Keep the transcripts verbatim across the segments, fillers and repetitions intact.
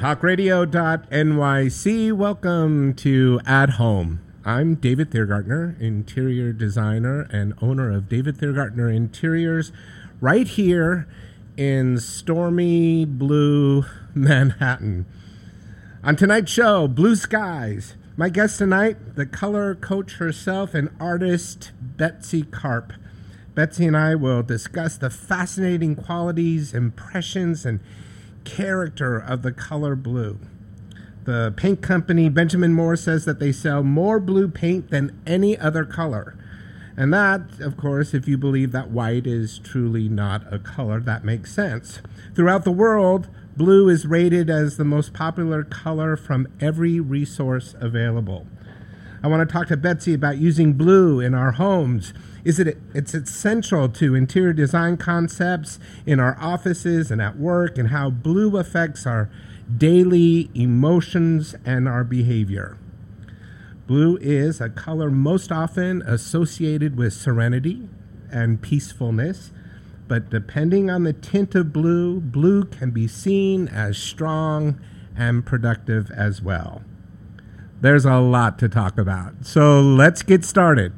talk radio dot N Y C. Welcome to At Home. I'm David Thiergartner, interior designer and owner of David Thiergartner Interiors, right here in stormy blue Manhattan. On tonight's show, blue skies. My guest tonight, the color coach herself and artist Betsy Karp. Betsy and I will discuss the fascinating qualities, impressions, and character of the color blue. The paint company Benjamin Moore says that they sell more blue paint than any other color. And that, of course, if you believe that white is truly not a color, that makes sense. Throughout the world, blue is rated as the most popular color from every resource available. I want to talk to Betsy about using blue in our homes. Is it it's essential to interior design concepts in our offices and at work, and how blue affects our daily emotions and our behavior. Blue is a color most often associated with serenity and peacefulness, but depending on the tint of blue, blue can be seen as strong and productive as well. There's a lot to talk about, so let's get started.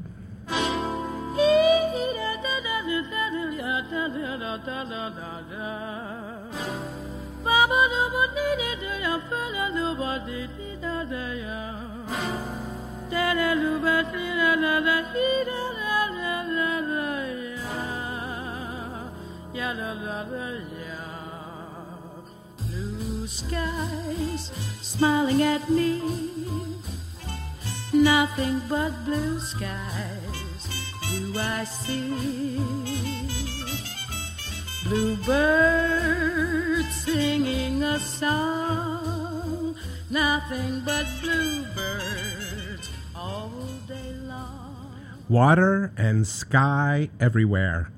Blue skies smiling at me, nothing but blue skies do I see. Blue birds singing a song, nothing but blue birds all day long. Water and sky everywhere,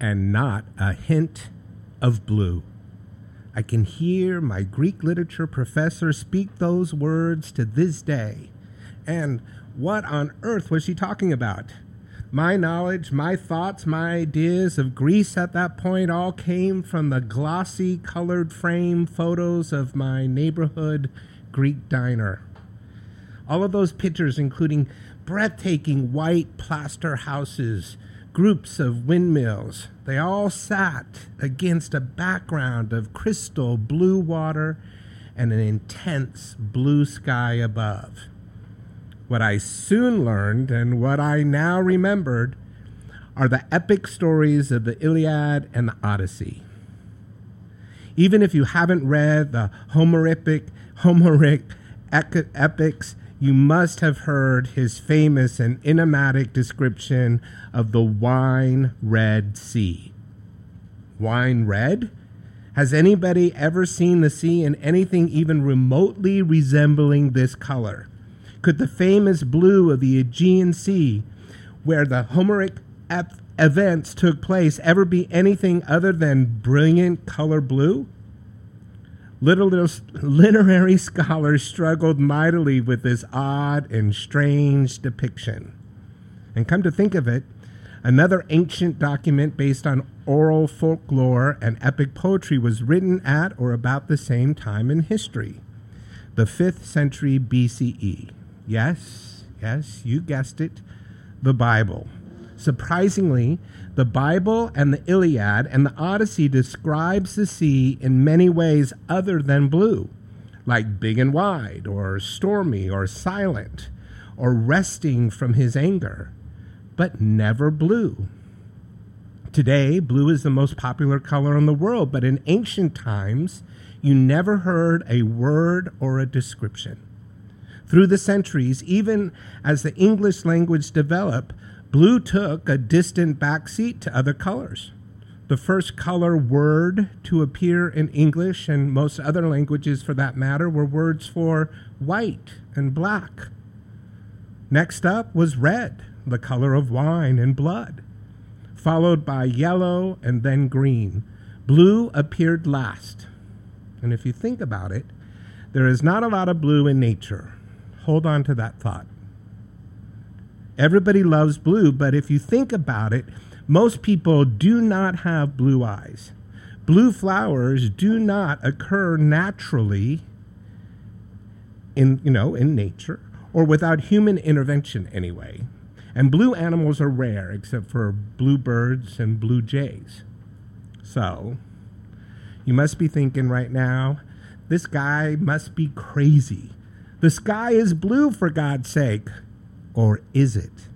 and not a hint of blue. I can hear my Greek literature professor speak those words to this day. And what on earth was she talking about? My knowledge, my thoughts, my ideas of Greece at that point all came from the glossy colored frame photos of my neighborhood Greek diner. All of those pictures, including breathtaking white plaster houses, groups of windmills, they all sat against a background of crystal blue water and an intense blue sky above. What I soon learned, and what I now remembered, are the epic stories of the Iliad and the Odyssey. Even if you haven't read the Homeric, Homeric epics, you must have heard his famous and enigmatic description of the wine-red sea. Wine red? Has anybody ever seen the sea in anything even remotely resembling this color? Could the famous blue of the Aegean Sea, where the Homeric ep- events took place, ever be anything other than brilliant color blue? Literary scholars struggled mightily with this odd and strange depiction. And come to think of it, another ancient document based on oral folklore and epic poetry was written at or about the same time in history, the fifth century B C E. Yes, yes, you guessed it, the Bible. Surprisingly, the Bible and the Iliad and the Odyssey describes the sea in many ways other than blue, like big and wide, or stormy, or silent, or resting from his anger, but never blue. Today, blue is the most popular color in the world, but in ancient times, you never heard a word or a description. Through the centuries, even as the English language developed, blue took a distant backseat to other colors. The first color word to appear in English, and most other languages for that matter, were words for white and black. Next up was red, the color of wine and blood, followed by yellow and then green. Blue appeared last. And if you think about it, there is not a lot of blue in nature. Hold on to that thought. Everybody loves blue, but if you think about it, most people do not have blue eyes. Blue flowers do not occur naturally in, you know, in nature, or without human intervention anyway. And blue animals are rare, except for bluebirds and blue jays. So, you must be thinking right now, this guy must be crazy. The sky is blue, for God's sake. Or is it?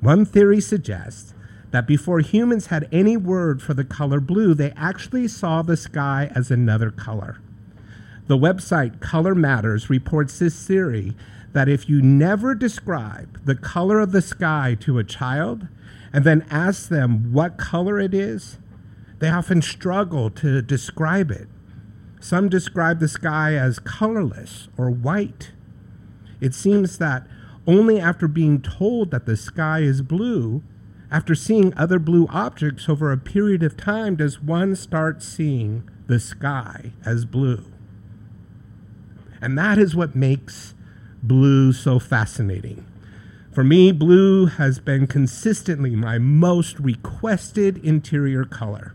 One theory suggests that before humans had any word for the color blue, they actually saw the sky as another color. The website Color Matters reports this theory that if you never describe the color of the sky to a child and then ask them what color it is, they often struggle to describe it. Some describe the sky as colorless or white. It seems that only after being told that the sky is blue, after seeing other blue objects over a period of time, does one start seeing the sky as blue. And that is what makes blue so fascinating. For me, blue has been consistently my most requested interior color.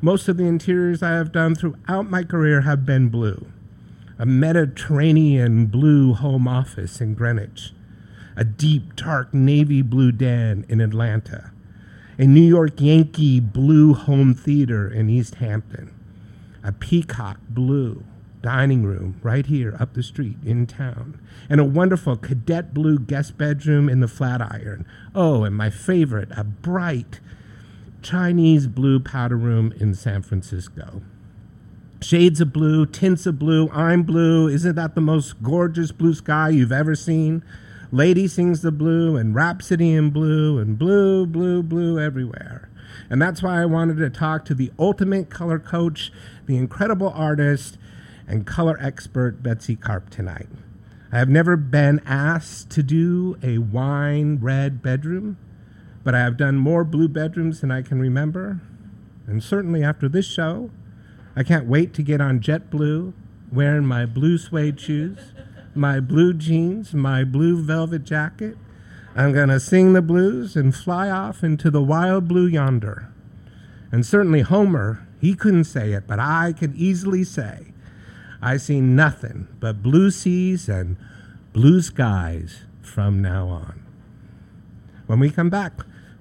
Most of the interiors I have done throughout my career have been blue. A Mediterranean blue home office in Greenwich. A deep, dark navy blue den in Atlanta. A New York Yankee blue home theater in East Hampton. A peacock blue dining room right here up the street in town. And a wonderful cadet blue guest bedroom in the Flatiron. Oh, and my favorite, a bright Chinese blue powder room in San Francisco. Shades of blue, tints of blue, I'm blue. Isn't that the most gorgeous blue sky you've ever seen? Lady Sings the Blue and Rhapsody in Blue and blue, blue, blue everywhere. And that's why I wanted to talk to the ultimate color coach, the incredible artist, and color expert Betsy Karp tonight. I have never been asked to do a wine red bedroom, but I have done more blue bedrooms than I can remember. And certainly after this show, I can't wait to get on JetBlue, wearing my blue suede shoes, my blue jeans, my blue velvet jacket. I'm going to sing the blues and fly off into the wild blue yonder. And certainly Homer, he couldn't say it, but I can easily say, I see nothing but blue seas and blue skies from now on. When we come back,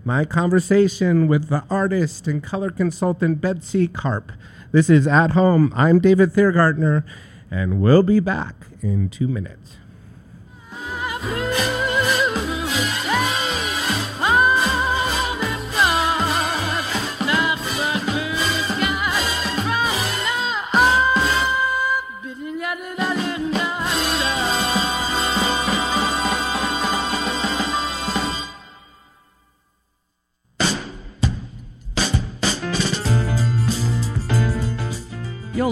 my conversation with the artist and color consultant Betsy Karp. This is At Home. I'm David Thiergartner, and we'll be back in two minutes. You're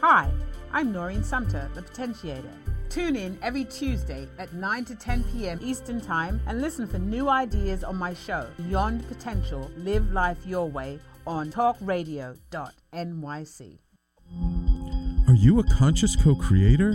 Hi, I'm Noreen Sumter, the Potentiator. Tune in every Tuesday at nine to ten p.m. Eastern Time and listen for new ideas on my show, Beyond Potential, Live Life Your Way, on talk radio dot n y c. Are you a conscious co-creator?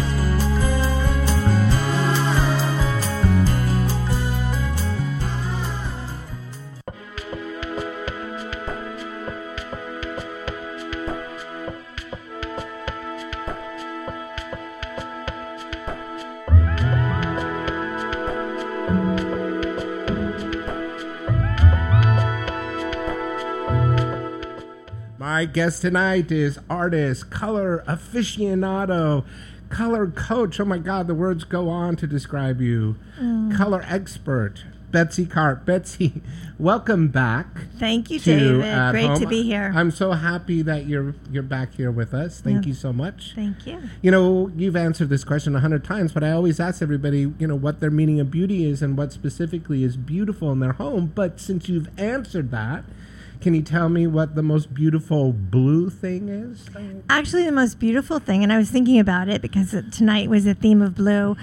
My guest tonight is artist, color aficionado, color coach. Oh, my God, the words go on to describe you. Mm. Color expert, Betsy Karp. Betsy, welcome back. Thank you, to, David. Uh, Great home. to be here. I'm so happy that you're you're back here with us. Thank yeah. you so much. Thank you. You know, you've answered this question a hundred times, but I always ask everybody, you know, what their meaning of beauty is and what specifically is beautiful in their home. But since you've answered that, can you tell me what the most beautiful blue thing is? Actually, the most beautiful thing, and I was thinking about it because tonight was a theme of blue.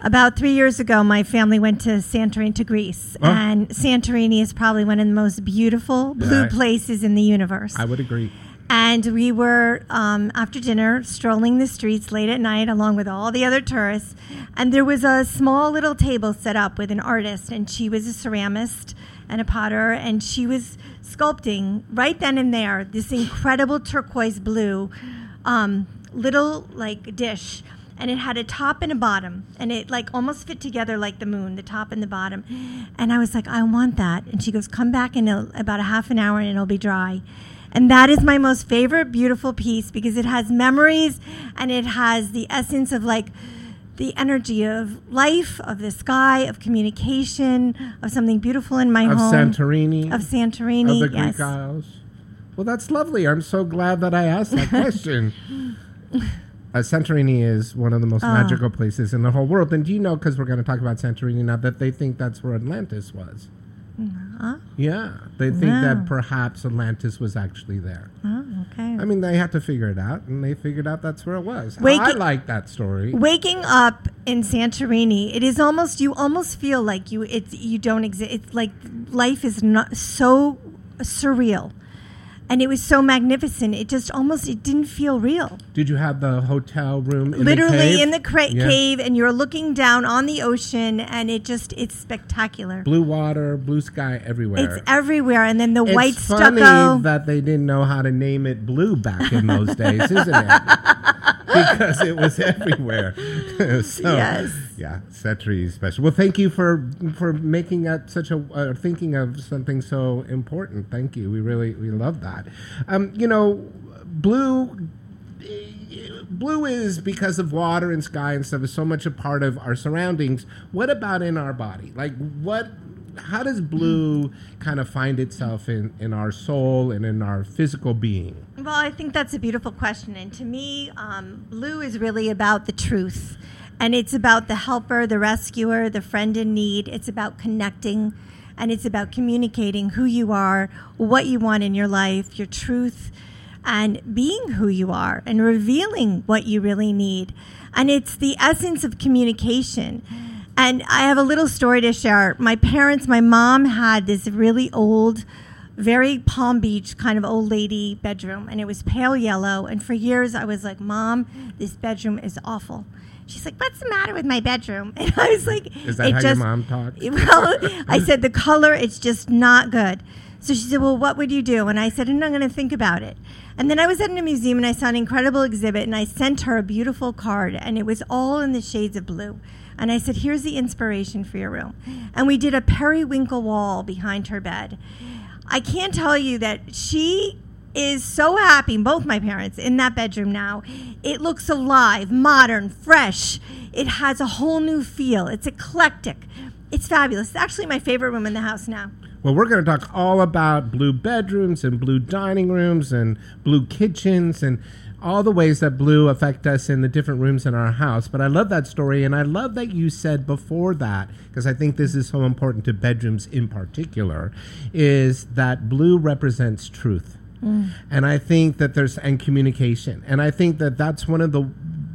About three years ago, my family went to Santorini, to Greece, oh. and Santorini is probably one of the most beautiful blue yeah. places in the universe. I would agree. And we were, um, after dinner, strolling the streets late at night along with all the other tourists, and there was a small little table set up with an artist, and she was a ceramist and a potter, and she was sculpting right then and there this incredible turquoise blue um, little like dish, and it had a top and a bottom, and it like almost fit together like the moon, the top and the bottom. And I was like, I want that. And she goes, come back in a, about a half an hour and it'll be dry. And that is my most favorite beautiful piece because it has memories and it has the essence of like the energy of life, of the sky, of communication, of something beautiful in my of home. Of Santorini. Of Santorini, Of the yes. Greek Isles. Well, that's lovely. I'm so glad that I asked that question. Uh, Santorini is one of the most oh. magical places in the whole world. And do you know, because we're going to talk about Santorini now, that they think that's where Atlantis was. Uh-huh. Yeah. They think wow. that perhaps Atlantis was actually there. Oh, okay. I mean, they had to figure it out, and they figured out that's where it was. Waking, I like that story. Waking up in Santorini, it is almost, you almost feel like you, it's, you don't exist. It's like life is not so surreal. And it was so magnificent. It just almost, it didn't feel real. Did you have the hotel room in Literally the cave? in the cra- yeah. cave, and you're looking down on the ocean, and it just, it's spectacular. Blue water, blue sky everywhere. It's everywhere, and then the it's white stucco. It's funny that they didn't know how to name it blue back in those days, isn't it? Because it was everywhere. so, yes. Yeah, Santorini's special. Well, thank you for for making up such a, uh, thinking of something so important. Thank you. We really, we love that. Um, you know, blue blue is, because of water and sky and stuff, is so much a part of our surroundings. What about in our body? Like, what? How does blue kind of find itself in, in our soul and in our physical being? Well, I think that's a beautiful question. And to me, um, blue is really about the truth. And it's about the helper, the rescuer, the friend in need. It's about connecting. And it's about communicating who you are, what you want in your life, your truth, and being who you are and revealing what you really need. And it's the essence of communication. And I have a little story to share. My parents, my mom had this really old, very Palm Beach kind of old lady bedroom, and it was pale yellow. And for years I was like, Mom, this bedroom is awful. She's like, what's the matter with my bedroom? And I was like... Is that it how just, your mom talks? Well, I said, the color, it's just not good. So she said, well, what would you do? And I said, I'm not going to think about it. And then I was at a museum, and I saw an incredible exhibit, and I sent her a beautiful card, and it was all in the shades of blue. And I said, here's the inspiration for your room. And we did a periwinkle wall behind her bed. I can't tell you that she... is so happy, both my parents, in that bedroom now. It looks alive, modern, fresh. It has a whole new feel. It's eclectic. It's fabulous. It's actually my favorite room in the house now. Well, we're going to talk all about blue bedrooms and blue dining rooms and blue kitchens and all the ways that blue affect us in the different rooms in our house. But I love that story, and I love that you said before that, because I think this is so important to bedrooms in particular, is that blue represents truth. Mm. And I think that there's and communication, and I think that that's one of the,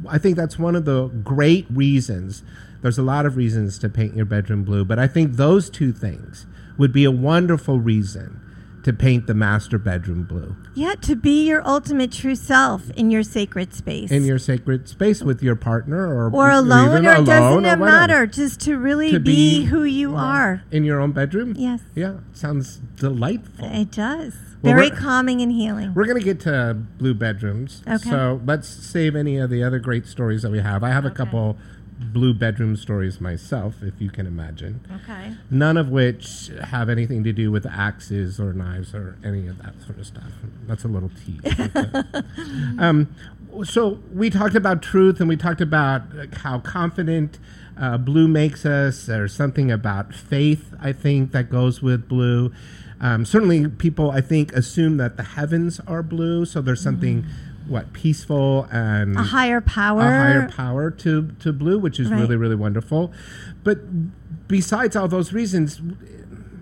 I think that's one of the great reasons. There's a lot of reasons to paint your bedroom blue, but I think those two things would be a wonderful reason to paint the master bedroom blue. Yeah, to be your ultimate true self in your sacred space. In your sacred space with your partner or or alone, or, or it doesn't or matter. Just to really to be, be who you uh, are in your own bedroom. Yes. Yeah, sounds delightful. It does. Well, very calming and healing. We're going to get to blue bedrooms. Okay. So let's save any of the other great stories that we have. I have okay. a couple blue bedroom stories myself, if you can imagine. Okay. None of which have anything to do with axes or knives or any of that sort of stuff. That's a little tease. um, so we talked about truth, and we talked about how confident uh, blue makes us. There's something about faith, I think, that goes with blue. Um, certainly people, I think, assume that the heavens are blue, so there's something... Mm. What, peaceful and a higher power, a higher power to, to blue, which is right. really, really wonderful. But besides all those reasons,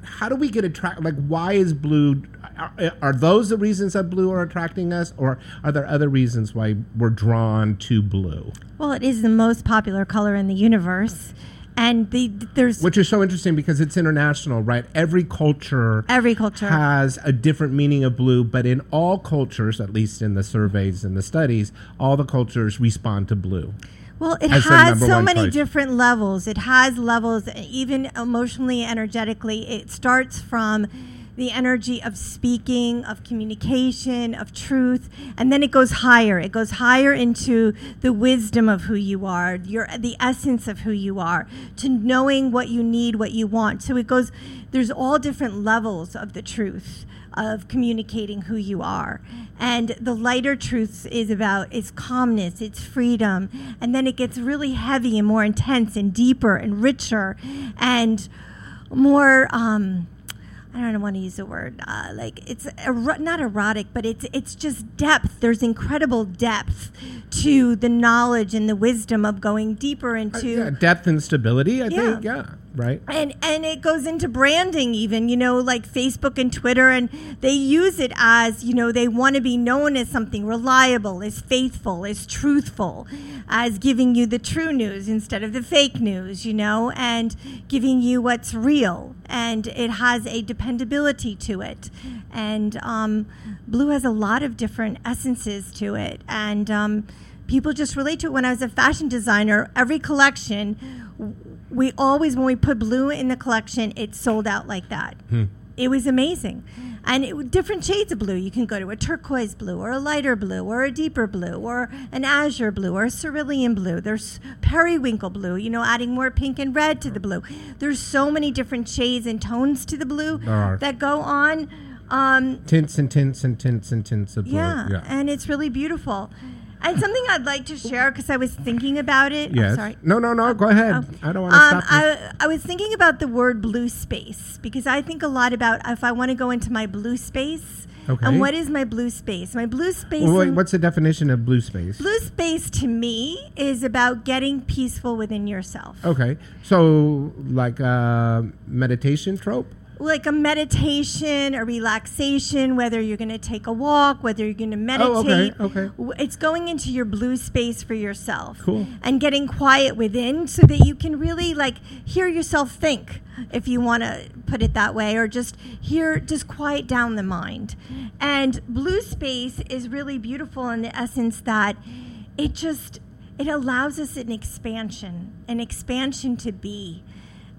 how do we get attracted? Like, why is blue? Are, are those the reasons that blue are attracting us, or are there other reasons why we're drawn to blue? Well, it is the most popular color in the universe. And the, there's... Which is so interesting because it's international, right? Every culture... Every culture. ...has a different meaning of blue, but in all cultures, at least in the surveys and the studies, all the cultures respond to blue. Well, it has so many choice. different levels. It has levels, even emotionally, energetically. It starts from the energy of speaking, of communication, of truth, and then it goes higher. It goes higher into the wisdom of who you are, your the essence of who you are, to knowing what you need, what you want. So it goes, there's all different levels of the truth, of communicating who you are. And the lighter truths is about, it's calmness, it's freedom, and then it gets really heavy and more intense and deeper and richer and more... Um, I don't want to use the word, uh, like it's er- not erotic, but it's it's just depth. There's incredible depth to the knowledge and the wisdom of going deeper into... Uh, yeah, depth and stability, I yeah. think, yeah, right. And and it goes into branding even, you know, like Facebook and Twitter, and they use it as, you know, they want to be known as something reliable, as faithful, as truthful, as giving you the true news instead of the fake news, you know, and giving you what's real. And it has a dependence Dependability to it, and um, blue has a lot of different essences to it, and um, people just relate to it. When I was a fashion designer, every collection, we always, when we put blue in the collection, it sold out like that. Hmm. It was amazing. And it, different shades of blue. You can go to a turquoise blue or a lighter blue or a deeper blue or an azure blue or a cerulean blue. There's periwinkle blue, you know, adding more pink and red to the blue. There's so many different shades and tones to the blue that go on. Um, tints and tints and tints and tints of blue. Yeah, yeah. And it's really beautiful. And something I'd like to share, because I was thinking about it. Yes. I'm sorry. No, no, no. Um, go ahead. Um, I don't want to um, stop you. I, I was thinking about the word blue space, because I think a lot about if I want to go into my blue space. Okay. And what is my blue space? My blue space... Well, wait, what's the definition of blue space? Blue space, to me, is about getting peaceful within yourself. Okay. So, like a meditation trope? Like a meditation, a relaxation, whether you're going to take a walk, whether you're going to meditate. Oh, okay, okay. It's going into your blue space for yourself. Cool. And getting quiet within so that you can really, like, hear yourself think, if you want to put it that way, or just hear, just quiet down the mind. And blue space is really beautiful in the essence that it just, it allows us an expansion, an expansion to be.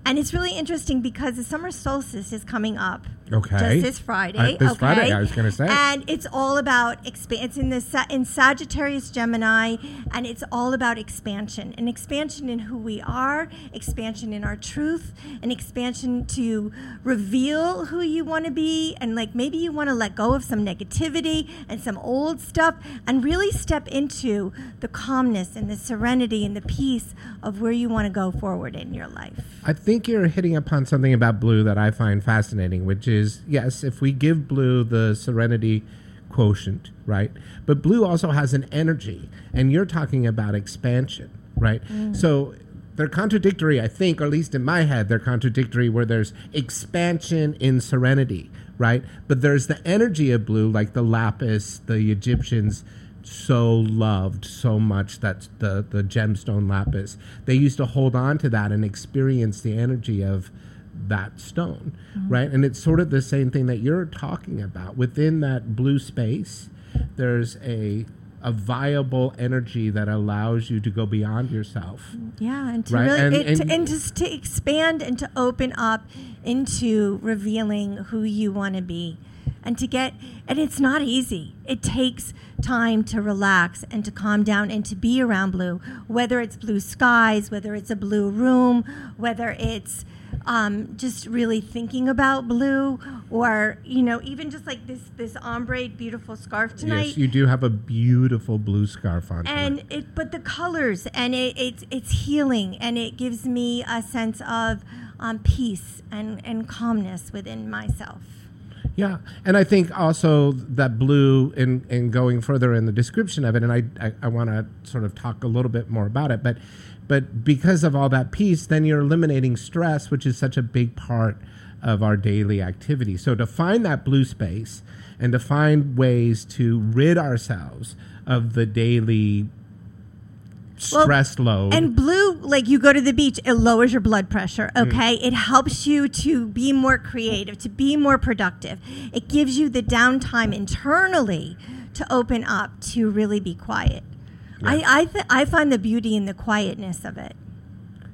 And it's really interesting because the summer solstice is coming up. Okay. Just this Friday. Uh, this okay? Friday, I was going to say. And it's all about expansion. It's in the sa- in Sagittarius, Gemini, and it's all about expansion. An expansion in who we are, expansion in our truth, an expansion to reveal who you want to be, and like maybe you want to let go of some negativity and some old stuff, and really step into the calmness and the serenity and the peace of where you want to go forward in your life. I think. I think you're hitting upon something about blue that I find fascinating, which is, yes, if we give blue the serenity quotient, right? But blue also has an energy, and you're talking about expansion, right? Mm. So they're contradictory, I think, or at least in my head, they're contradictory, where there's expansion in serenity, right? But there's the energy of blue, like the lapis, the Egyptians so loved so much, that's the, the gemstone lapis. They used to hold on to that and experience the energy of that stone, mm-hmm. right? And it's sort of the same thing that you're talking about. Within that blue space, there's a a viable energy that allows you to go beyond yourself. Yeah, and to, right? really, and, it, and, to, and just to expand and to open up into revealing who you want to be. and to get, and it's not easy. It takes time to relax and to calm down and to be around blue, whether it's blue skies, whether it's a blue room, whether it's um, just really thinking about blue, or, you know, even just like this, this ombre beautiful scarf tonight. Yes, you do have a beautiful blue scarf on tonight. And it, but the colors, and it, it's, it's healing, and it gives me a sense of um, peace and, and calmness within myself. Yeah, and I think also that blue, in, in going further in the description of it, and I, I, I want to sort of talk a little bit more about it, but but because of all that peace, then you're eliminating stress, which is such a big part of our daily activity. So to find that blue space and to find ways to rid ourselves of the daily stress well, load. And blue, like you go to the beach, it lowers your blood pressure, okay? Mm. It helps you to be more creative, to be more productive. It gives you the downtime internally to open up, to really be quiet. Yeah. I I, th- I find the beauty in the quietness of it.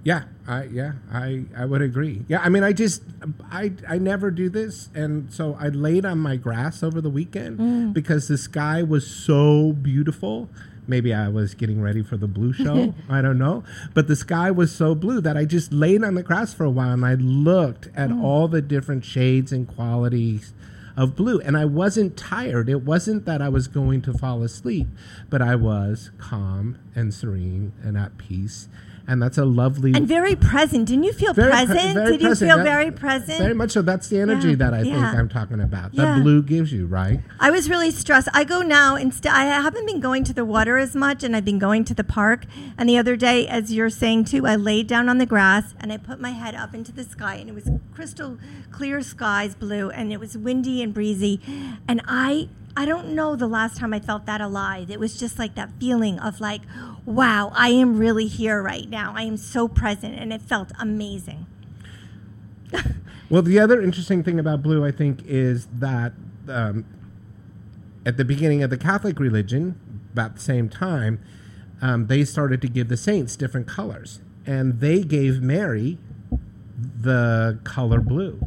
Yeah, I yeah, I, I would agree. Yeah, I mean, I just, I, I never do this. And so I laid on my grass over the weekend mm. because the sky was so beautiful. Maybe I was getting ready for the blue show. I don't know. But the sky was so blue that I just laid on the grass for a while and I looked at mm. all the different shades and qualities of blue. And I wasn't tired. It wasn't that I was going to fall asleep, but I was calm and serene and at peace. And that's a lovely... And very present. Didn't you feel very present? Pre- very Did you present. feel that, very present? Very much so. That's the energy yeah. that I yeah. think I'm talking about. Yeah. That blue gives you, right? I was really stressed. I go now, and st- I haven't been going to the water as much, and I've been going to the park. And the other day, as you're saying too, I laid down on the grass, and I put my head up into the sky, and it was crystal clear skies, blue, and it was windy and breezy. And I... I don't know the last time I felt that alive. It was just like that feeling of like, wow, I am really here right now. I am so present, and it felt amazing. Well, the other interesting thing about blue, I think, is that um, at the beginning of the Catholic religion, about the same time, um, they started to give the saints different colors. And they gave Mary the color blue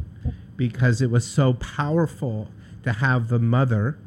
because it was so powerful to have the mother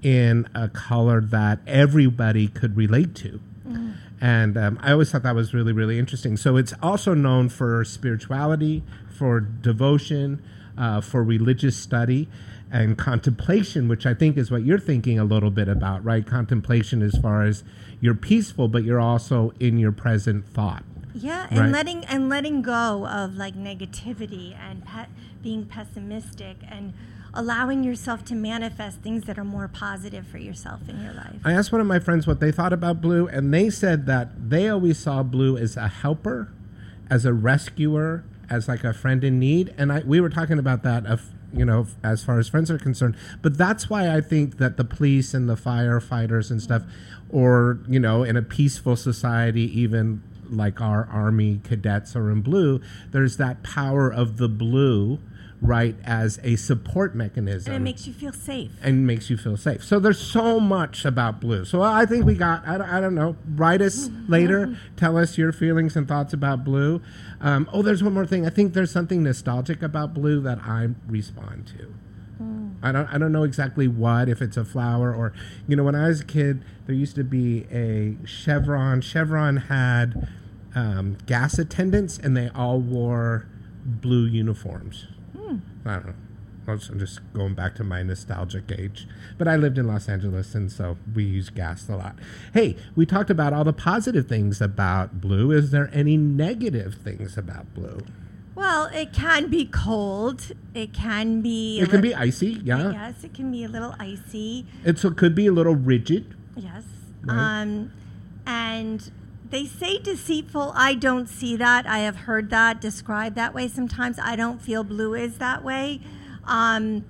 in a color that everybody could relate to. Mm. And um, I always thought that was really, really interesting. So it's also known for spirituality, for devotion, uh, for religious study and contemplation, which I think is what you're thinking a little bit about, right? Contemplation as far as you're peaceful, but you're also in your present thought. Yeah, and right? letting and letting go of like negativity and pe- being pessimistic and allowing yourself to manifest things that are more positive for yourself in your life. I asked one of my friends what they thought about blue, and they said that they always saw blue as a helper, as a rescuer, as like a friend in need. And I, we were talking about that, of, you know, as far as friends are concerned. But that's why I think that the police and the firefighters and stuff, or, you know, in a peaceful society, even like our Army cadets are in blue, there's that power of the blue, right, as a support mechanism. And it makes you feel safe. And makes you feel safe. So there's so much about blue. So I think we got, I don't, I don't know, write us later. Tell us your feelings and thoughts about blue. Um, oh, there's one more thing. I think there's something nostalgic about blue that I respond to. Mm. I don't I don't know exactly what, if it's a flower or, you know, when I was a kid, there used to be a Chevron. Chevron had um, gas attendants, and they all wore blue uniforms. I don't know. I'm just going back to my nostalgic age. But I lived in Los Angeles, and so we use gas a lot. Hey, we talked about all the positive things about blue. Is there any negative things about blue? Well, it can be cold. It can be... It can li- be icy, yeah. Yes, it can be a little icy. It so could be a little rigid. Yes. Right? Um, and... They say deceitful. I don't see that. I have heard that described that way sometimes. I don't feel blue is that way. Um,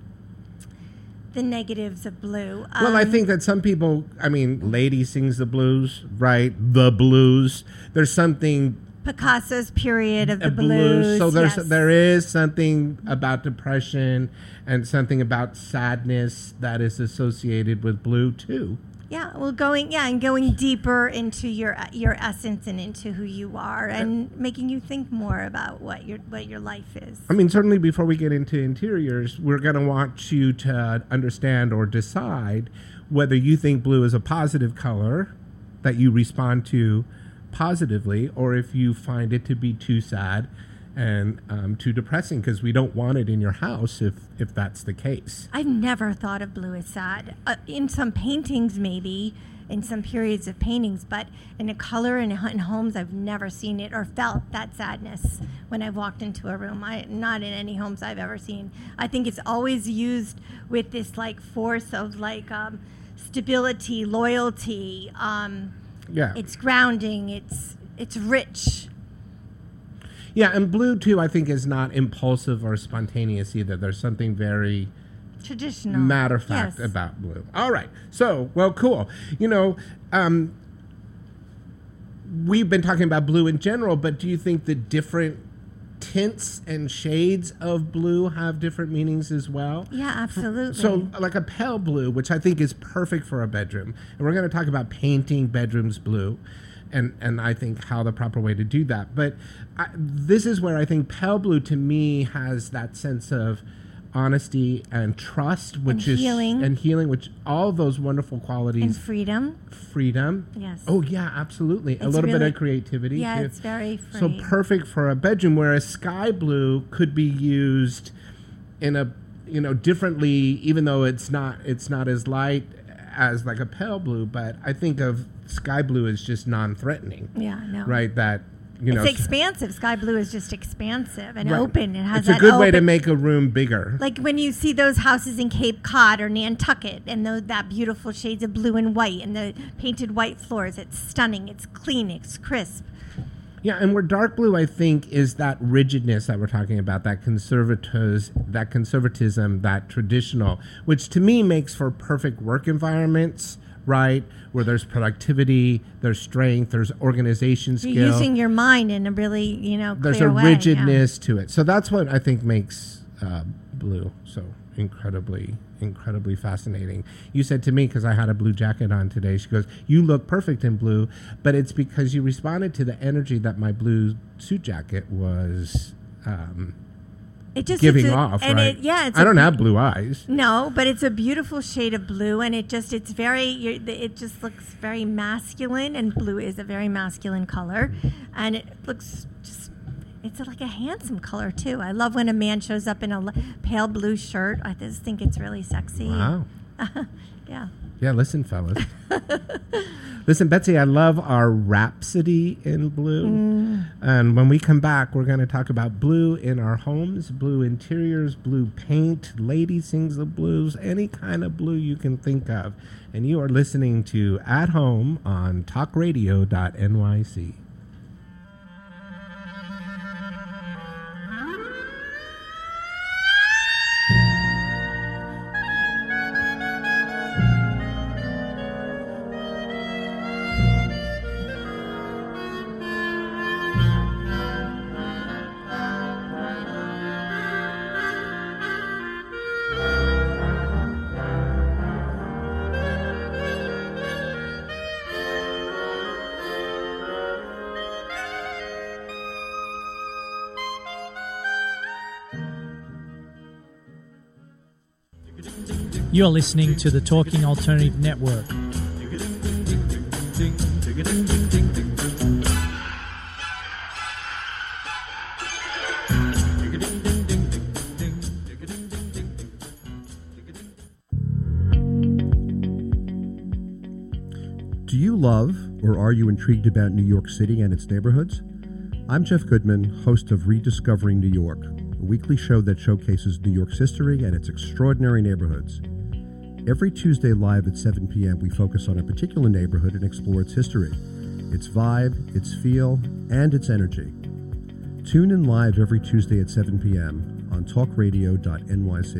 the negatives of blue. Um, well, I think that some people, I mean, Lady Sings the Blues, right? The blues. There's something... Picasso's period of the blues. blues. So there's yes. there is something about depression and something about sadness that is associated with blue, too. Yeah, well, going yeah, and going deeper into your your essence and into who you are, and making you think more about what your what your life is. I mean, certainly before we get into interiors, we're going to want you to understand or decide whether you think blue is a positive color that you respond to positively, or if you find it to be too sad and um, too depressing, because we don't want it in your house if, if that's the case. I've never thought of blue as sad. Uh, in some paintings, maybe, in some periods of paintings, but in a color in, in homes, I've never seen it or felt that sadness when I've walked into a room. I, not in any homes I've ever seen. I think it's always used with this like force of like um, stability, loyalty. Um, yeah. It's grounding. It's it's rich. Yeah, and blue, too, I think, is not impulsive or spontaneous either. There's something very traditional, matter of fact, yes, about blue. All right. So, well, cool. You know, um, we've been talking about blue in general, but do you think the different tints and shades of blue have different meanings as well? Yeah, absolutely. So, like a pale blue, which I think is perfect for a bedroom, and we're going to talk about painting bedrooms blue. And and I think how the proper way to do that. But I, this is where I think pale blue to me has that sense of honesty and trust, which and is healing. and healing, which all those wonderful qualities. And freedom. Freedom. Yes. Oh yeah, absolutely. It's a little really, bit of creativity. Yeah, too. It's very free. So perfect for a bedroom. Whereas sky blue could be used in a you know differently, even though it's not it's not as light as like a pale blue. But I think of sky blue is just non-threatening. Yeah, no. Right, that, you know. It's expansive. Sky blue is just expansive and right. open. It has it's that It's a good open, way to make a room bigger. Like when you see those houses in Cape Cod or Nantucket and those, that beautiful shades of blue and white and the painted white floors, it's stunning. It's clean. It's crisp. Yeah, and where dark blue, I think, is that rigidness that we're talking about, that conservatos, that conservatism, that traditional, which to me makes for perfect work environments. Right, where there's productivity, there's strength, there's organization skill. You're using your mind in a really, you know, clear there's a way, rigidness yeah. to it. So that's what I think makes uh, blue so incredibly, incredibly fascinating. You said to me, because I had a blue jacket on today, she goes, "You look perfect in blue," but it's because you responded to the energy that my blue suit jacket was um, It just, giving it's a, off, and right? It, yeah, it's I a, don't have blue eyes. No, but it's a beautiful shade of blue, and it just, it's very, you're, it just looks very masculine, and blue is a very masculine color, and it looks just, it's like a handsome color, too. I love when a man shows up in a l- pale blue shirt. I just think it's really sexy. Wow. yeah. Yeah, listen, fellas. Listen, Betsy, I love our Rhapsody in Blue. Mm. And when we come back, we're going to talk about blue in our homes, blue interiors, blue paint, Lady Sings the Blues, any kind of blue you can think of. And you are listening to At Home on talk radio dot N Y C. You're listening to the Talking Alternative Network. Do you love or are you intrigued about New York City and its neighborhoods? I'm Jeff Goodman, host of Rediscovering New York, a weekly show that showcases New York's history and its extraordinary neighborhoods. Every Tuesday live at seven p.m., we focus on a particular neighborhood and explore its history, its vibe, its feel, and its energy. Tune in live every Tuesday at seven p.m. on talk radio dot N Y C.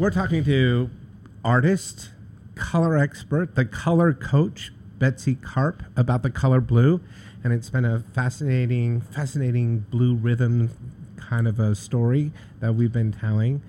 We're talking to artist, color expert, the color coach, Betsy Karp, about the color blue. And it's been a fascinating, fascinating blue rhythm kind of a story that we've been telling.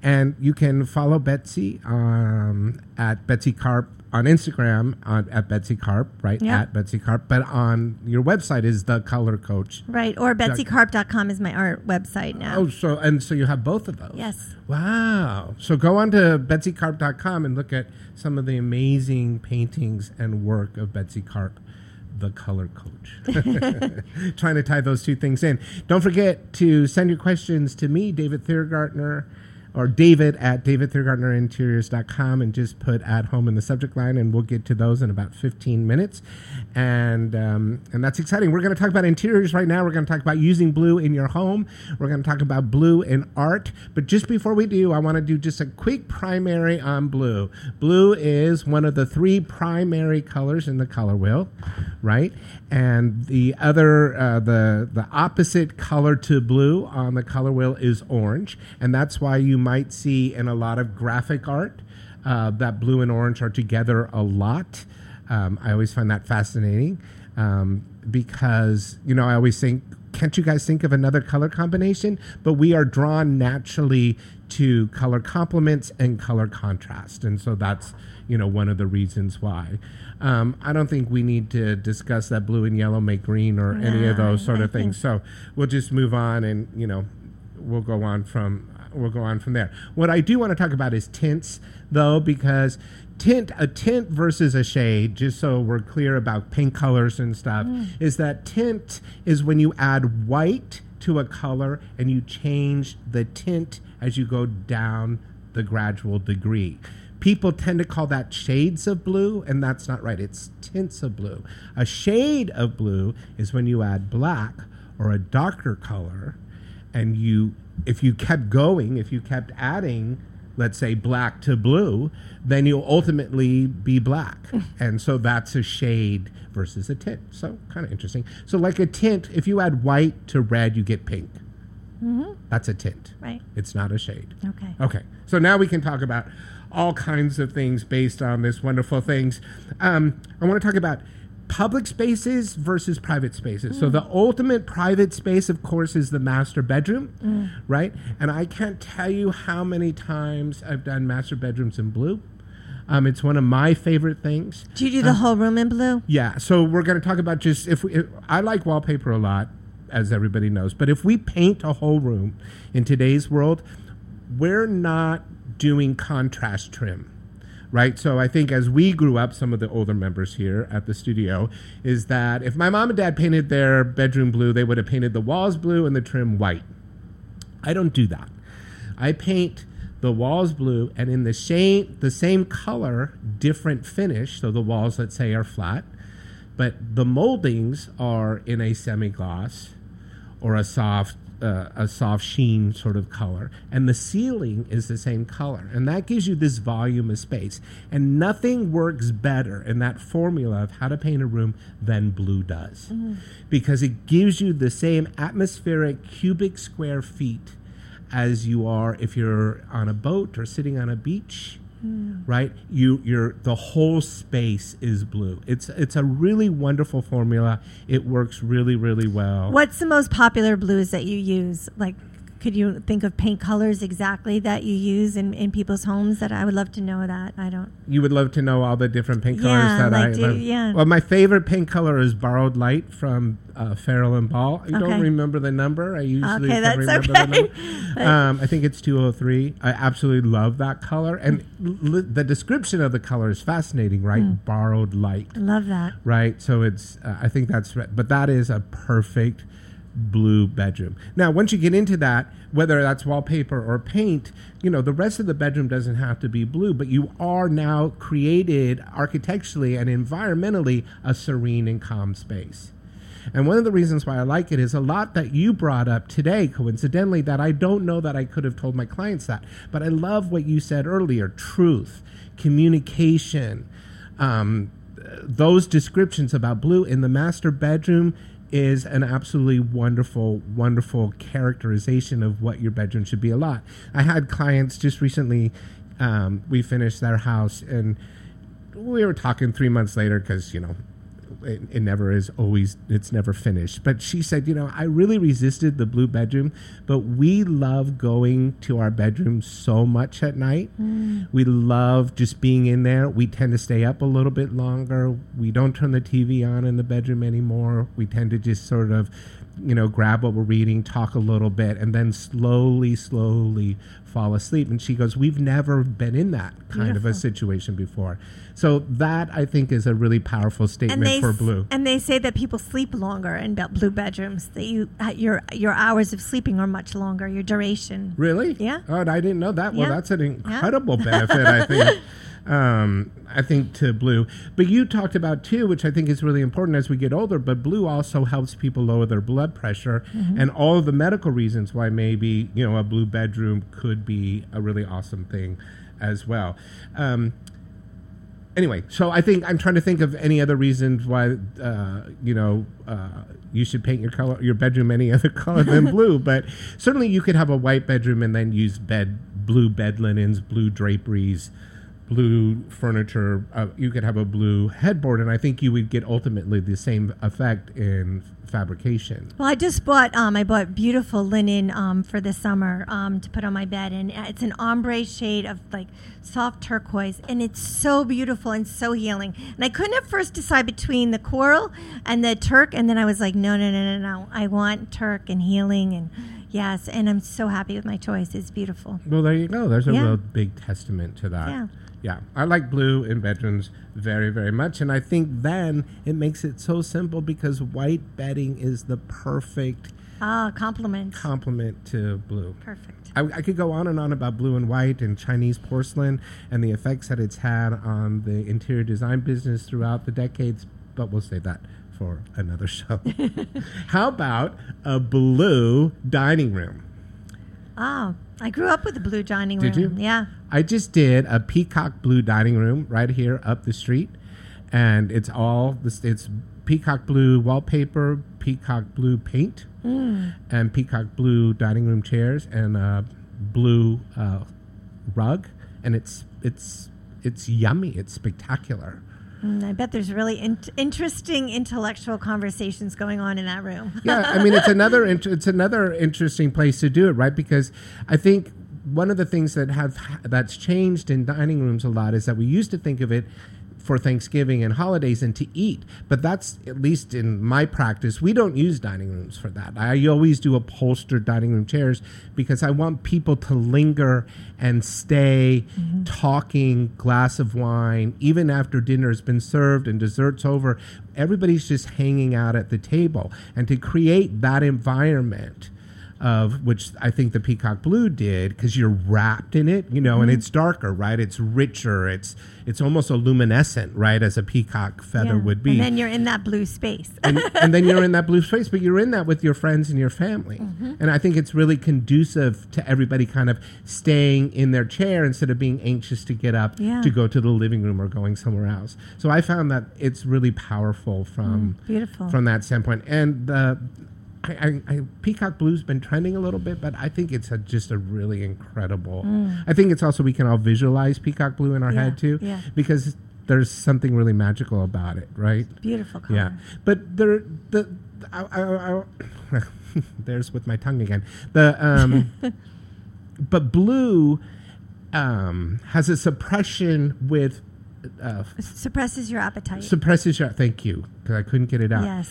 And you can follow Betsy um, at Betsy Karp on Instagram, on, at Betsy Karp, right? Yep. At Betsy Karp. But on your website is The Color Coach. Right, or Betsy Karp dot com is my art website now. Oh, so and so you have both of those. Yes. Wow. So go on to Betsy Karp dot com and look at some of the amazing paintings and work of Betsy Karp, the color coach. Trying to tie those two things in. Don't forget to send your questions to me, David Thiergartner, or David at David Thiergartner Interiors dot com, and just put At Home in the subject line, and we'll get to those in about fifteen minutes. And um, and that's exciting. We're going to talk about interiors right now. We're going to talk about using blue in your home. We're going to talk about blue in art. But just before we do, I want to do just a quick primary on blue. Blue is one of the three primary colors in the color wheel, right? And the other, uh, the, the opposite color to blue on the color wheel is orange, and that's why you might see in a lot of graphic art uh, that blue and orange are together a lot. Um, I always find that fascinating um, because, you know, I always think, can't you guys think of another color combination? But we are drawn naturally to color complements and color contrast. And so that's, you know, one of the reasons why. Um, I don't think we need to discuss that blue and yellow make green or no, any of those sort I of things. So we'll just move on and, you know, we'll go on from We'll go on from there. What I do want to talk about is tints, though, because tint, a tint versus a shade, just so we're clear about paint colors and stuff, mm. is that tint is when you add white to a color and you change the tint as you go down the gradual degree. People tend to call that shades of blue, and that's not right. It's tints of blue. A shade of blue is when you add black or a darker color and you If you kept going, if you kept adding, let's say, black to blue, then you'll ultimately be black. And so that's a shade versus a tint. So kind of interesting. So like a tint, if you add white to red, you get pink. Mm-hmm. That's a tint. Right. It's not a shade. Okay. Okay. So now we can talk about all kinds of things based on this wonderful things. Um, I want to talk about public spaces versus private spaces. Mm. So the ultimate private space, of course, is the master bedroom, mm. right? And I can't tell you how many times I've done master bedrooms in blue. Um, it's one of my favorite things. Do you do the um, whole room in blue? Yeah. So we're going to talk about just if we. If, I like wallpaper a lot, as everybody knows. But if we paint a whole room in today's world, we're not doing contrast trim. Right. So I think as we grew up, some of the older members here at the studio, is that if my mom and dad painted their bedroom blue, they would have painted the walls blue and the trim white. I don't do that. I paint the walls blue and in the same, the same color, different finish. So the walls, let's say, are flat, but the moldings are in a semi-gloss or a soft Uh, a soft sheen sort of color, and the ceiling is the same color, and that gives you this volume of space, and nothing works better in that formula of how to paint a room than blue does, mm. because it gives you the same atmospheric cubic square feet as you are if you're on a boat or sitting on a beach, mm. right? You, you're, the whole space is blue. It's, it's a really wonderful formula. It works really, really well. What's the most popular blues that you use? Like Could you think of paint colors exactly that you use in, in people's homes? That I would love to know that. I don't. You would love to know all the different paint colors yeah, that like I do, love. Yeah. Well, my favorite paint color is Borrowed Light from uh, Farrell and Ball. I okay. don't remember the number. I usually okay, that's remember okay. the number. um, I think it's two oh three. I absolutely love that color. And l- the description of the color is fascinating, right? Mm. Borrowed light. I love that. Right. So it's, uh, I think that's, right. But that is a perfect blue bedroom. Now, once you get into that, whether that's wallpaper or paint, you know, the rest of the bedroom doesn't have to be blue, but you are now created architecturally and environmentally a serene and calm space. And one of the reasons why I like it is a lot that you brought up today, coincidentally, that I don't know that I could have told my clients that, but I love what you said earlier, truth, communication, um, those descriptions about blue in the master bedroom is an absolutely wonderful, wonderful characterization of what your bedroom should be a lot. I had clients just recently, um, we finished their house and we were talking three months later because, you know, it, it never is always, it's never finished. But she said, you know, I really resisted the blue bedroom, but we love going to our bedroom so much at night. Mm. We love just being in there. We tend to stay up a little bit longer. We don't turn the T V on in the bedroom anymore. We tend to just sort of, you know, grab what we're reading, talk a little bit, and then slowly, slowly fall asleep. And she goes, we've never been in that kind Beautiful. Of a situation before. So that, I think, is a really powerful statement they, for blue. And they say that people sleep longer in blue bedrooms, that you your your hours of sleeping are much longer, your duration. Really? Yeah. Oh, and I didn't know that. Well, yeah. that's an incredible yeah. benefit, I think. Um, I think to blue, but you talked about too, which I think is really important as we get older, but blue also helps people lower their blood pressure mm-hmm. and all of the medical reasons why maybe, you know, a blue bedroom could be a really awesome thing as well. Um, anyway, so I think I'm trying to think of any other reasons why, uh, you know, uh, you should paint your color, your bedroom, any other color than blue, but certainly you could have a white bedroom and then use bed, blue bed linens, blue draperies, blue furniture, uh, you could have a blue headboard, and I think you would get ultimately the same effect in fabrication. Well, I just bought, um, I bought beautiful linen um, for the summer um, to put on my bed, and it's an ombre shade of like soft turquoise, and it's so beautiful and so healing. And I couldn't at first decide between the coral and the Turk, and then I was like, no, no, no, no, no, I want Turk and healing and yes, and I'm so happy with my choice. It's beautiful. Well, there you go. There's a yeah. real big testament to that. Yeah. Yeah, I like blue in bedrooms very, very much. And I think then it makes it so simple because white bedding is the perfect ah, compliment. compliment to blue. Perfect. I, I could go on and on about blue and white and Chinese porcelain and the effects that it's had on the interior design business throughout the decades, but we'll save that for another show. How about a blue dining room? Oh, I grew up with a blue dining room. Did you? Yeah. I just did a peacock blue dining room right here up the street. And it's all, it's peacock blue wallpaper, peacock blue paint, mm. and peacock blue dining room chairs and a blue uh, rug. And it's, it's, it's yummy. It's spectacular. Mm, I bet there's really in- interesting intellectual conversations going on in that room. Yeah, I mean, it's another int- it's another interesting place to do it, right? Because I think one of the things that have that's changed in dining rooms a lot is that we used to think of it for Thanksgiving and holidays and to eat, but that's, at least in my practice, we don't use dining rooms for that. I always do upholstered dining room chairs because I want people to linger and stay mm-hmm. talking, glass of wine, even after dinner has been served and dessert's over. Everybody's just hanging out at the table, and to create that environment of which I think the peacock blue did, because you're wrapped in it, you know, mm-hmm. and it's darker, right? It's richer. It's it's almost a luminescent, right, as a peacock feather yeah. would be. And then you're in that blue space. and, and then you're in that blue space, but you're in that with your friends and your family. Mm-hmm. And I think it's really conducive to everybody kind of staying in their chair instead of being anxious to get up yeah. to go to the living room or going somewhere else. So I found that it's really powerful from, mm, beautiful. From that standpoint. And the... I, I, peacock blue's been trending a little bit, but I think it's a, just a really incredible. Mm. I think it's also we can all visualize peacock blue in our yeah, head too, yeah. because there's something really magical about it, right? Beautiful color. Yeah, but there, the I, I, I, there's with my tongue again. The um, but blue um, has a suppression with uh, suppresses your appetite. Suppresses your thank you because I couldn't get it out. Yes.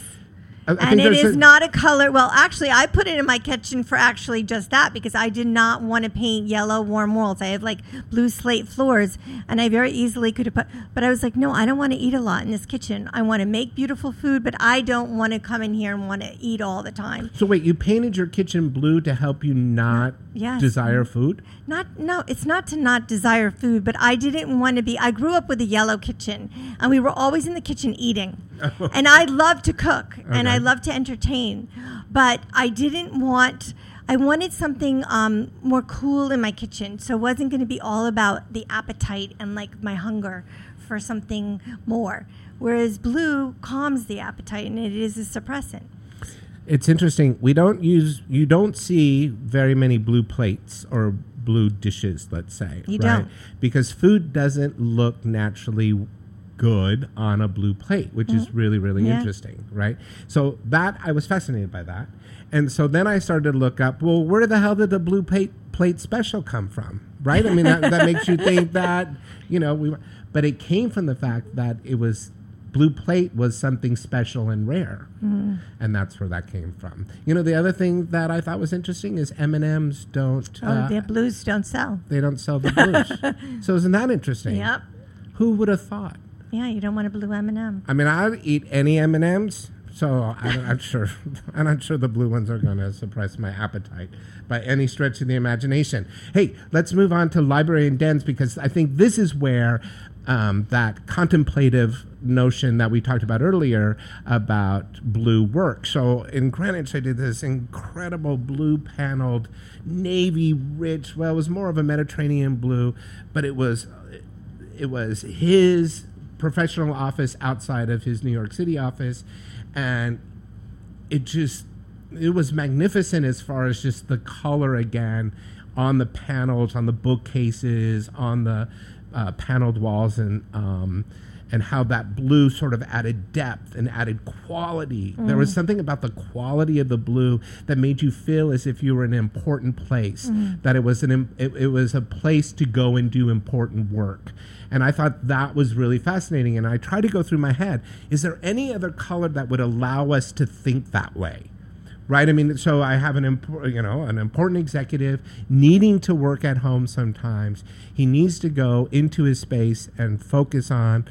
I and it is a not a color. Well, actually, I put it in my kitchen for actually just that because I did not want to paint yellow warm walls. I had like blue slate floors, and I very easily could have put. But I was like, no, I don't want to eat a lot in this kitchen. I want to make beautiful food, but I don't want to come in here and want to eat all the time. So wait, you painted your kitchen blue to help you not yes. desire food? Not no, it's not to not desire food, but I didn't want to be. I grew up with a yellow kitchen, and we were always in the kitchen eating. And I love to cook, okay. and I love to entertain, but I didn't want, I wanted something um, more cool in my kitchen, so it wasn't going to be all about the appetite and like my hunger for something more, whereas blue calms the appetite, and it is a suppressant. It's interesting, we don't use, you don't see very many blue plates or blue dishes, let's say. You right? don't. Because food doesn't look naturally good on a blue plate, which mm-hmm. is really, really yeah. interesting, right? So that, I was fascinated by that. And so then I started to look up, well, where the hell did the blue plate, plate special come from, right? I mean, that, that makes you think that, you know, we. But it came from the fact that it was, blue plate was something special and rare. Mm. And that's where that came from. You know, the other thing that I thought was interesting is M and M's don't... Oh, uh, their blues don't sell. They don't sell the blues. So isn't that interesting? Yep. Who would have thought? Yeah, you don't want a blue M and M. I mean, I'd eat any M and M's, so I'm not sure. I'm not sure the blue ones are going to suppress my appetite by any stretch of the imagination. Hey, let's move on to library and dens because I think this is where um, that contemplative notion that we talked about earlier about blue work. So in Greenwich, I did this incredible blue paneled, navy rich. Well, it was more of a Mediterranean blue, but it was it was his. professional office outside of his New York City office, and it just it was magnificent as far as just the color again on the panels, on the bookcases, on the uh, paneled walls, and um, and how that blue sort of added depth and added quality. Mm. There was something about the quality of the blue that made you feel as if you were in an important place, mm. that it was an it, it was a place to go and do important work. And I thought that was really fascinating. And I tried to go through my head, is there any other color that would allow us to think that way? Right? I mean, so I have an impor- you know, an important executive needing to work at home sometimes. He needs to go into his space and focus on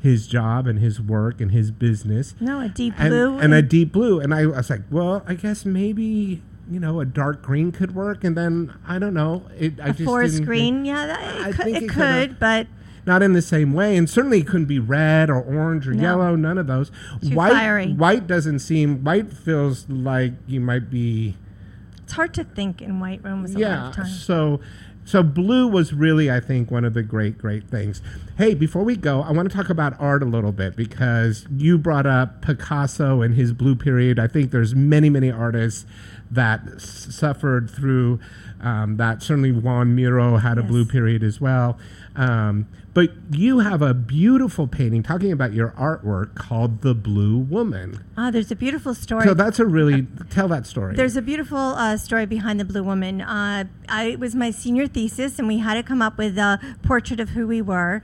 his job and his work and his business. No, a deep and, blue. And, and a deep blue. And I, I was like, well, I guess maybe, you know, a dark green could work. And then, I don't know. It, I a just forest green, think, yeah, that, it, could, it, it could, could, but... Not in the same way, and certainly it couldn't be red or orange or no. yellow, none of those. Too white, fiery. White doesn't seem, white feels like you might be... It's hard to think in white rooms yeah, a lot of time. Yeah, so... So blue was really, I think, one of the great, great things. Hey, before we go, I want to talk about art a little bit because you brought up Picasso and his blue period. I think there's many, many artists that s- suffered through um, that. Certainly Juan Miró had a yes. blue period as well. Um, but you have a beautiful painting talking about your artwork called The Blue Woman. Oh, there's a beautiful story. So that's a really, tell that story. There's a beautiful uh, story behind The Blue Woman. Uh, I, it was my senior thesis. And we had to come up with a portrait of who we were.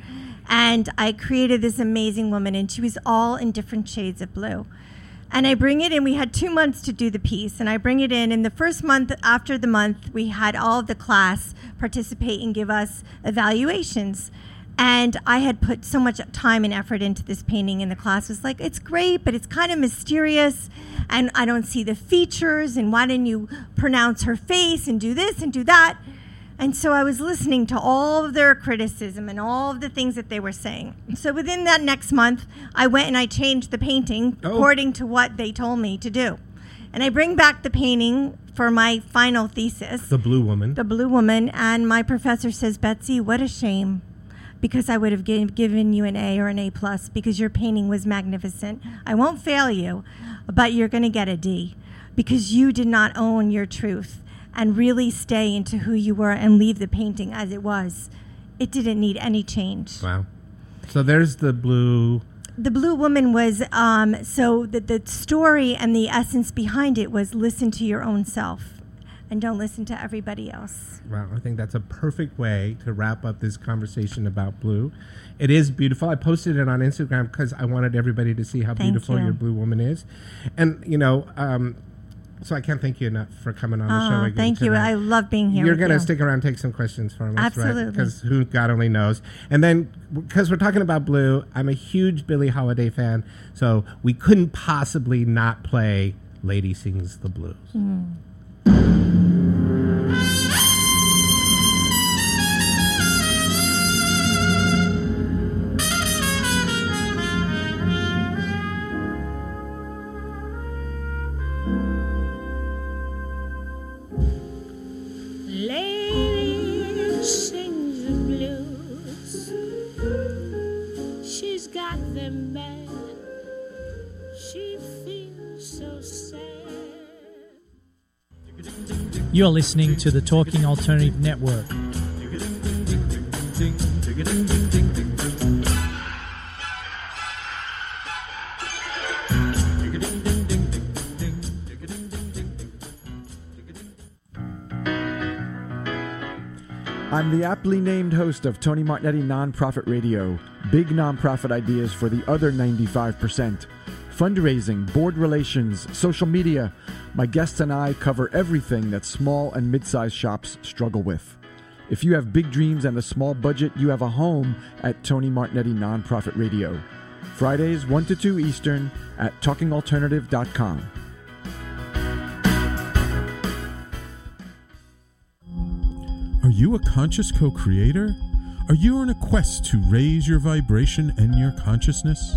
And I created this amazing woman, and she was all in different shades of blue. And I bring it in. We had two months to do the piece, and I bring it in. And the first month, after the month, we had all of the class participate and give us evaluations. And I had put so much time and effort into this painting, and the class was like, it's great, but it's kind of mysterious, and I don't see the features, and why didn't you pronounce her face and do this and do that? And so I was listening to all of their criticism and all of the things that they were saying. So within that next month, I went and I changed the painting oh. according to what they told me to do. And I bring back the painting for my final thesis. The Blue Woman. The Blue Woman. And my professor says, Betsy, what a shame, because I would have g- given you an A or an A plus because your painting was magnificent. I won't fail you, but you're going to get a D because you did not own your truth and really stay into who you were and leave the painting as it was. It didn't need any change. Wow. So there's the blue... The Blue Woman was, um, so the, the story and the essence behind it was listen to your own self and don't listen to everybody else. Wow, I think that's a perfect way to wrap up this conversation about blue. It is beautiful. I posted it on Instagram because I wanted everybody to see how thank beautiful you. Your Blue Woman is. And, you know, um, so I can't thank you enough for coming on the oh, show again thank tonight. You. I love being here. You're going to stick around and take some questions from us, absolutely. Right? Because who God only knows. And then, because we're talking about blue, I'm a huge Billie Holiday fan, so we couldn't possibly not play Lady Sings the Blues. Mm. You're listening to the Talking Alternative Network. I'm the aptly named host of Tony Martignetti Nonprofit Radio, big nonprofit ideas for the other ninety-five percent. Fundraising, board relations, social media. My guests and I cover everything that small and mid-sized shops struggle with. If you have big dreams and a small budget, you have a home at Tony Martignetti Nonprofit Radio. Fridays, one to two Eastern at talking alternative dot com. Are you a conscious co-creator? Are you on a quest to raise your vibration and your consciousness?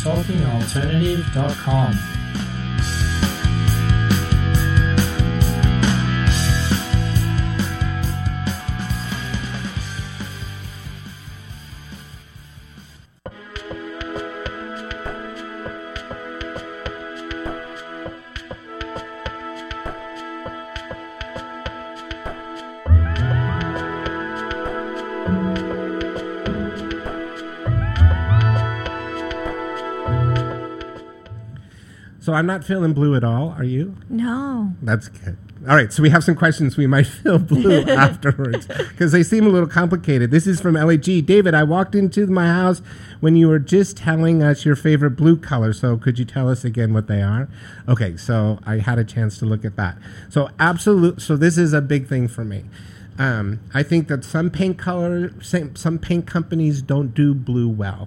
talking alternative dot com. So I'm not feeling blue at all, are you? No. That's good. All right, so we have some questions we might feel blue afterwards because they seem a little complicated. This is from L A G. David, I walked into my house when you were just telling us your favorite blue color, so could you tell us again what they are? Okay, so I had a chance to look at that. So absolute. So this is a big thing for me. Um, I think that some paint color, some, some paint companies don't do blue well.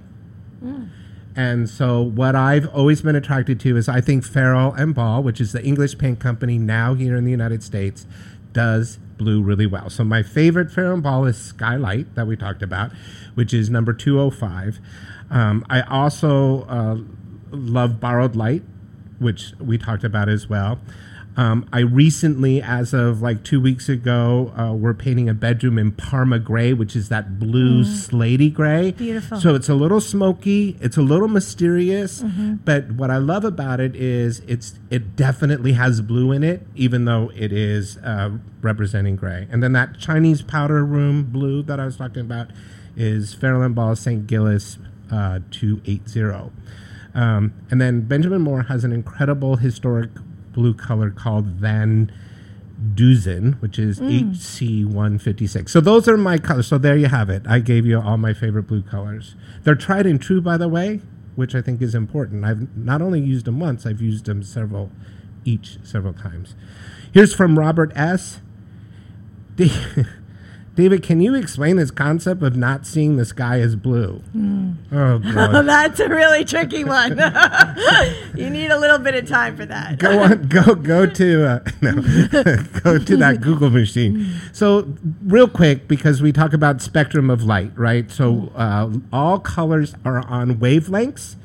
Mm. And so what I've always been attracted to is I think Farrell and Ball, which is the English paint company now here in the United States, does blue really well. So my favorite Farrell and Ball is Skylight that we talked about, which is number two oh five. Um, I also uh, love Borrowed Light, which we talked about as well. Um, I recently, as of like two weeks ago, uh, we're painting a bedroom in Parma gray, which is that blue mm. slatey gray. Beautiful. So it's a little smoky. It's a little mysterious. Mm-hmm. But what I love about it is it's it definitely has blue in it, even though it is uh, representing gray. And then that Chinese powder room blue that I was talking about is Farrell and Ball Saint Gillis uh, two eighty. Um, and then Benjamin Moore has an incredible historic blue color called Van Dusen, which is mm. H C one fifty-six. So those are my colors. So there you have it. I gave you all my favorite blue colors. They're tried and true, by the way, which I think is important. I've not only used them once, I've used them several, each several times. Here's from Robert S. David, can you explain this concept of not seeing the sky as blue? Mm. Oh, God. That's a really tricky one. You need a little bit of time for that. Go on, go, go to uh, no, go to that Google machine. So, real quick, because we talk about spectrum of light, right? So, uh, all colors are on wavelengths,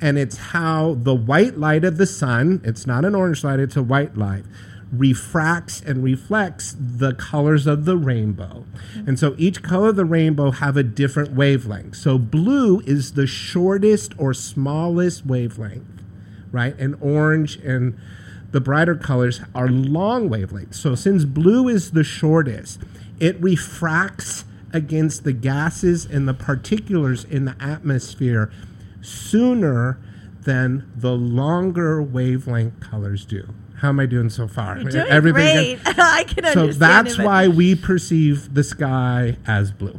and it's how the white light of the sun. It's not an orange light; it's a white light. Refracts and reflects the colors of the rainbow. And so each color of the rainbow have a different wavelength. So blue is the shortest or smallest wavelength, right? And orange and the brighter colors are long wavelengths. So since blue is the shortest, it refracts against the gases and the particles in the atmosphere sooner than the longer wavelength colors do. How am I doing so far? You're doing Everybody great. Gets, I can understand. So that's it, why we perceive the sky as blue.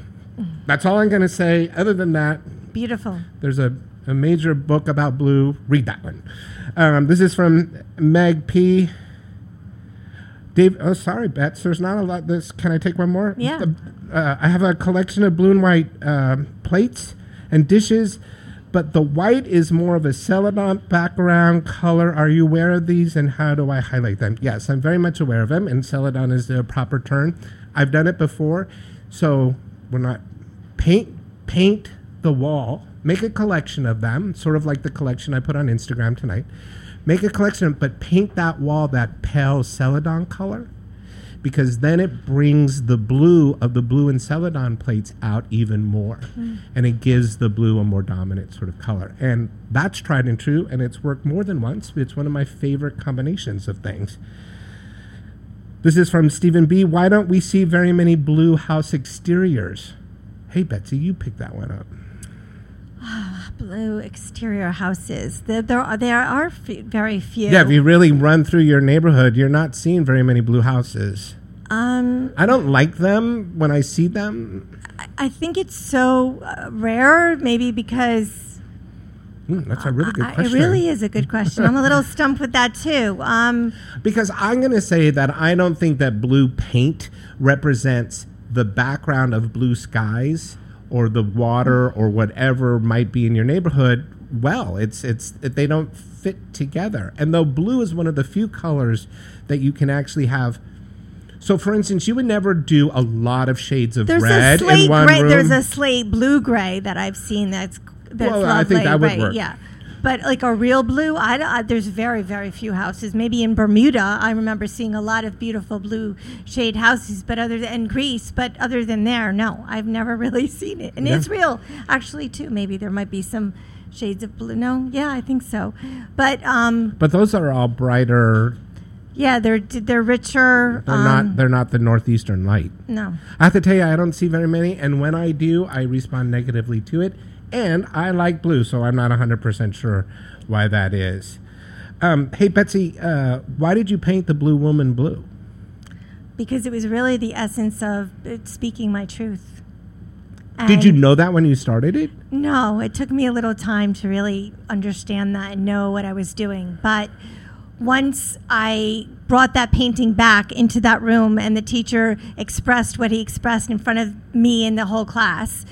That's all I'm going to say. Other than that, beautiful. There's a, a major book about blue. Read that one. Um, this is from Meg P. Dave, oh, sorry, Bets. There's not a lot. This can I take one more? Yeah. Uh, I have a collection of blue and white uh, plates and dishes. But the white is more of a cellulant background color. Are you aware of these, and how do I highlight them? Yes, I'm very much aware of them, and celadon is the proper term. I've done it before, so we're not... Paint, paint the wall. Make a collection of them, sort of like the collection I put on Instagram tonight. Make a collection, but paint that wall that pale celadon color, because then it brings the blue of the blue and celadon plates out even more. Mm. And it gives the blue a more dominant sort of color. And that's tried and true, and it's worked more than once. It's one of my favorite combinations of things. This is from Stephen B. Why don't we see very many blue house exteriors? Hey, Betsy, you picked that one up. Oh, blue exterior houses. There, there are, there are f- very few. Yeah, if you really run through your neighborhood, you're not seeing very many blue houses. Um, I don't like them when I see them. I, I think it's so uh, rare, maybe because... Mm, that's a really good I, question. It really is a good question. I'm a little stumped with that, too. Um, because I'm going to say that I don't think that blue paint represents the background of blue skies or the water or whatever might be in your neighborhood. Well, it's it's they don't fit together. And though blue is one of the few colors that you can actually have. So, for instance, you would never do a lot of shades of there's red a slate in one gray, room. There's a slate blue-gray that I've seen that's, that's well, lovely. I think that would right, work. Yeah. But like a real blue, I, I, there's very, very few houses. Maybe in Bermuda, I remember seeing a lot of beautiful blue shade houses, but other than Greece, but other than there, no, I've never really seen it. In yeah. Israel, actually, too, maybe there might be some shades of blue. No, yeah, I think so. But um, but those are all brighter. Yeah, they're they're richer. They're um, not they're not the northeastern light. No, I have to tell you, I don't see very many, and when I do, I respond negatively to it. And I like blue, so I'm not one hundred percent sure why that is. Um, hey, Betsy, uh, why did you paint the Blue Woman blue? Because it was really the essence of speaking my truth. And did you know that when you started it? No, it took me a little time to really understand that and know what I was doing. But once I brought that painting back into that room and the teacher expressed what he expressed in front of me and the whole class,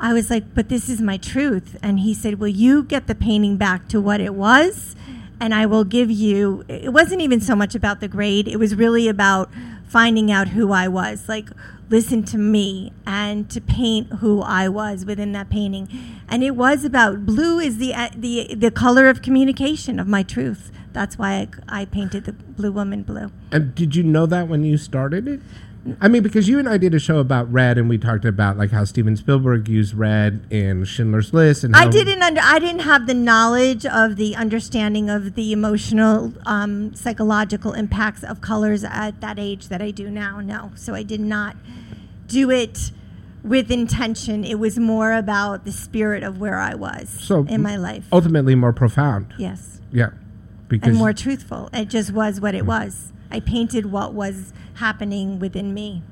I was like, but this is my truth. And he said, will you get the painting back to what it was? And I will give you, it wasn't even so much about the grade. It was really about finding out who I was. Like, listen to me and to paint who I was within that painting. And it was about, blue is the uh, the the color of communication, of my truth. That's why I, I painted the Blue Woman blue. And did you know that when you started it? I mean, because you and I did a show about red, and we talked about like how Steven Spielberg used red in Schindler's List. And I didn't under, I didn't have the knowledge of the understanding of the emotional, um, psychological impacts of colors at that age that I do now. No, so I did not do it with intention. It was more about the spirit of where I was so in my life. Ultimately, more profound. Yes. Yeah. Because and more truthful. It just was what it was. I painted what was happening within me.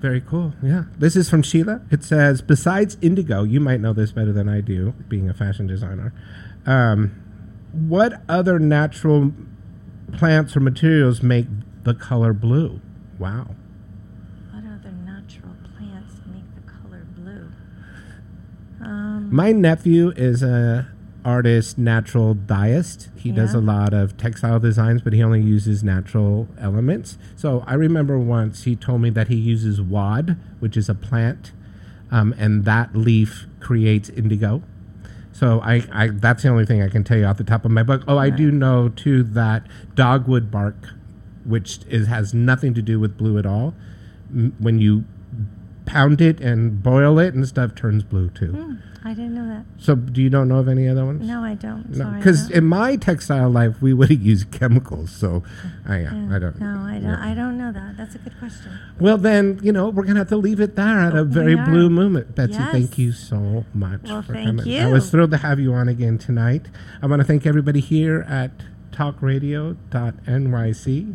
Very cool, yeah. This is from Sheila. It says, besides indigo, you might know this better than I do, being a fashion designer, um, what other natural plants or materials make the color blue? Wow. What other natural? My nephew is a artist, natural dyeist. He yeah. does a lot of textile designs, but he only uses natural elements. So I remember once he told me that he uses wad, which is a plant, um, and that leaf creates indigo. So I, I that's the only thing I can tell you off the top of my book. Oh, right. I do know, too, that dogwood bark, which is, has nothing to do with blue at all, m- when you pound it and boil it and stuff, turns blue, too. Mm, I didn't know that. So do you don't know of any other ones? No, I don't. Because no, in my textile life, we would have used chemicals. So I, yeah, yeah. I don't know. No, I don't, yeah. I don't know that. That's a good question. Well, then, you know, we're going to have to leave it there at oh, a very blue moment. Betsy, yes. thank you so much well, for coming. You. I was thrilled to have you on again tonight. I want to thank everybody here at talk radio dot N Y C.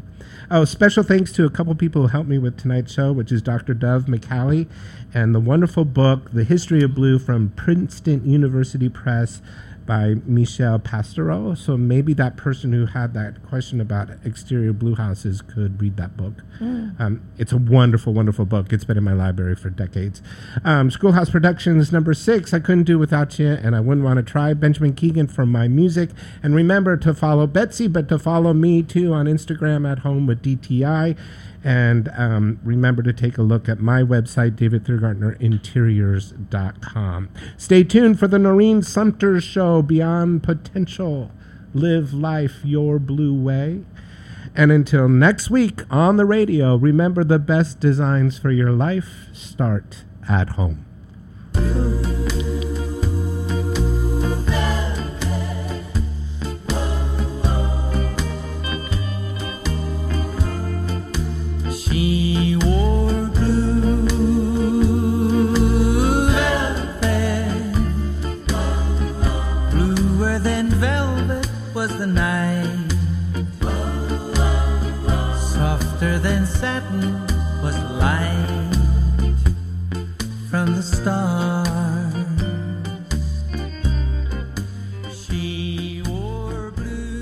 Oh, special thanks to a couple people who helped me with tonight's show, which is Doctor Dove McCallie and the wonderful book, The History of Blue from Princeton University Press by Michelle Pastoreau. So maybe that person who had that question about exterior blue houses could read that book. Mm. Um, it's a wonderful, wonderful book. It's been in my library for decades. Um, Schoolhouse Productions, number six, I Couldn't Do Without You, and I Wouldn't Want to Try. Benjamin Keegan for my music. And remember to follow Betsy, but to follow me, too, on Instagram at Home with D T I. And um, remember to take a look at my website, david thiergartner interiors dot com. Stay tuned for the Noreen Sumter Show, Beyond Potential. Live life your blue way. And until next week on the radio, remember the best designs for your life start at home. She wore blue velvet, bluer than velvet was the night, softer than satin was the light from the stars. She wore blue.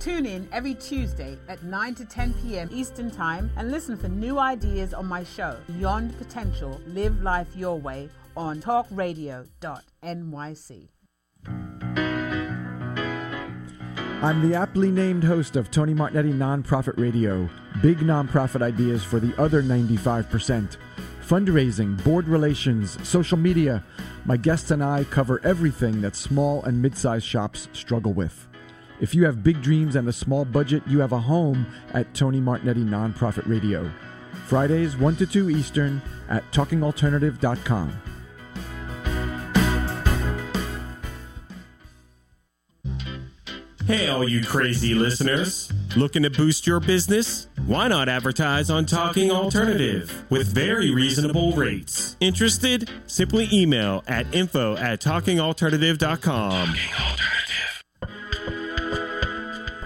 Tune in every Tuesday at nine to ten p.m. Eastern Time and listen for new ideas on my show, Beyond Potential, Live Life Your Way, on talk radio dot N Y C. I'm the aptly named host of Tony Martignetti Nonprofit Radio, big nonprofit ideas for the other ninety-five percent. Fundraising, board relations, social media. My guests and I cover everything that small and mid-sized shops struggle with. If you have big dreams and a small budget, you have a home at Tony Martignetti Nonprofit Radio. Fridays, one to two Eastern at talking alternative dot com. Hey, all you crazy listeners. Looking to boost your business? Why not advertise on Talking Alternative with very reasonable rates? Interested? Simply email at info at talking alternative dot com. Talking Alternative.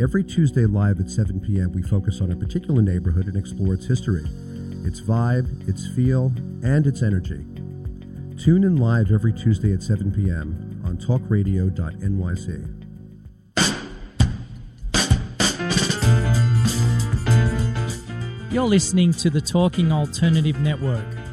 Every Tuesday live at seven p.m., we focus on a particular neighborhood and explore its history, its vibe, its feel, and its energy. Tune in live every Tuesday at seven p.m. on talk radio dot N Y C. You're listening to the Talking Alternative Network.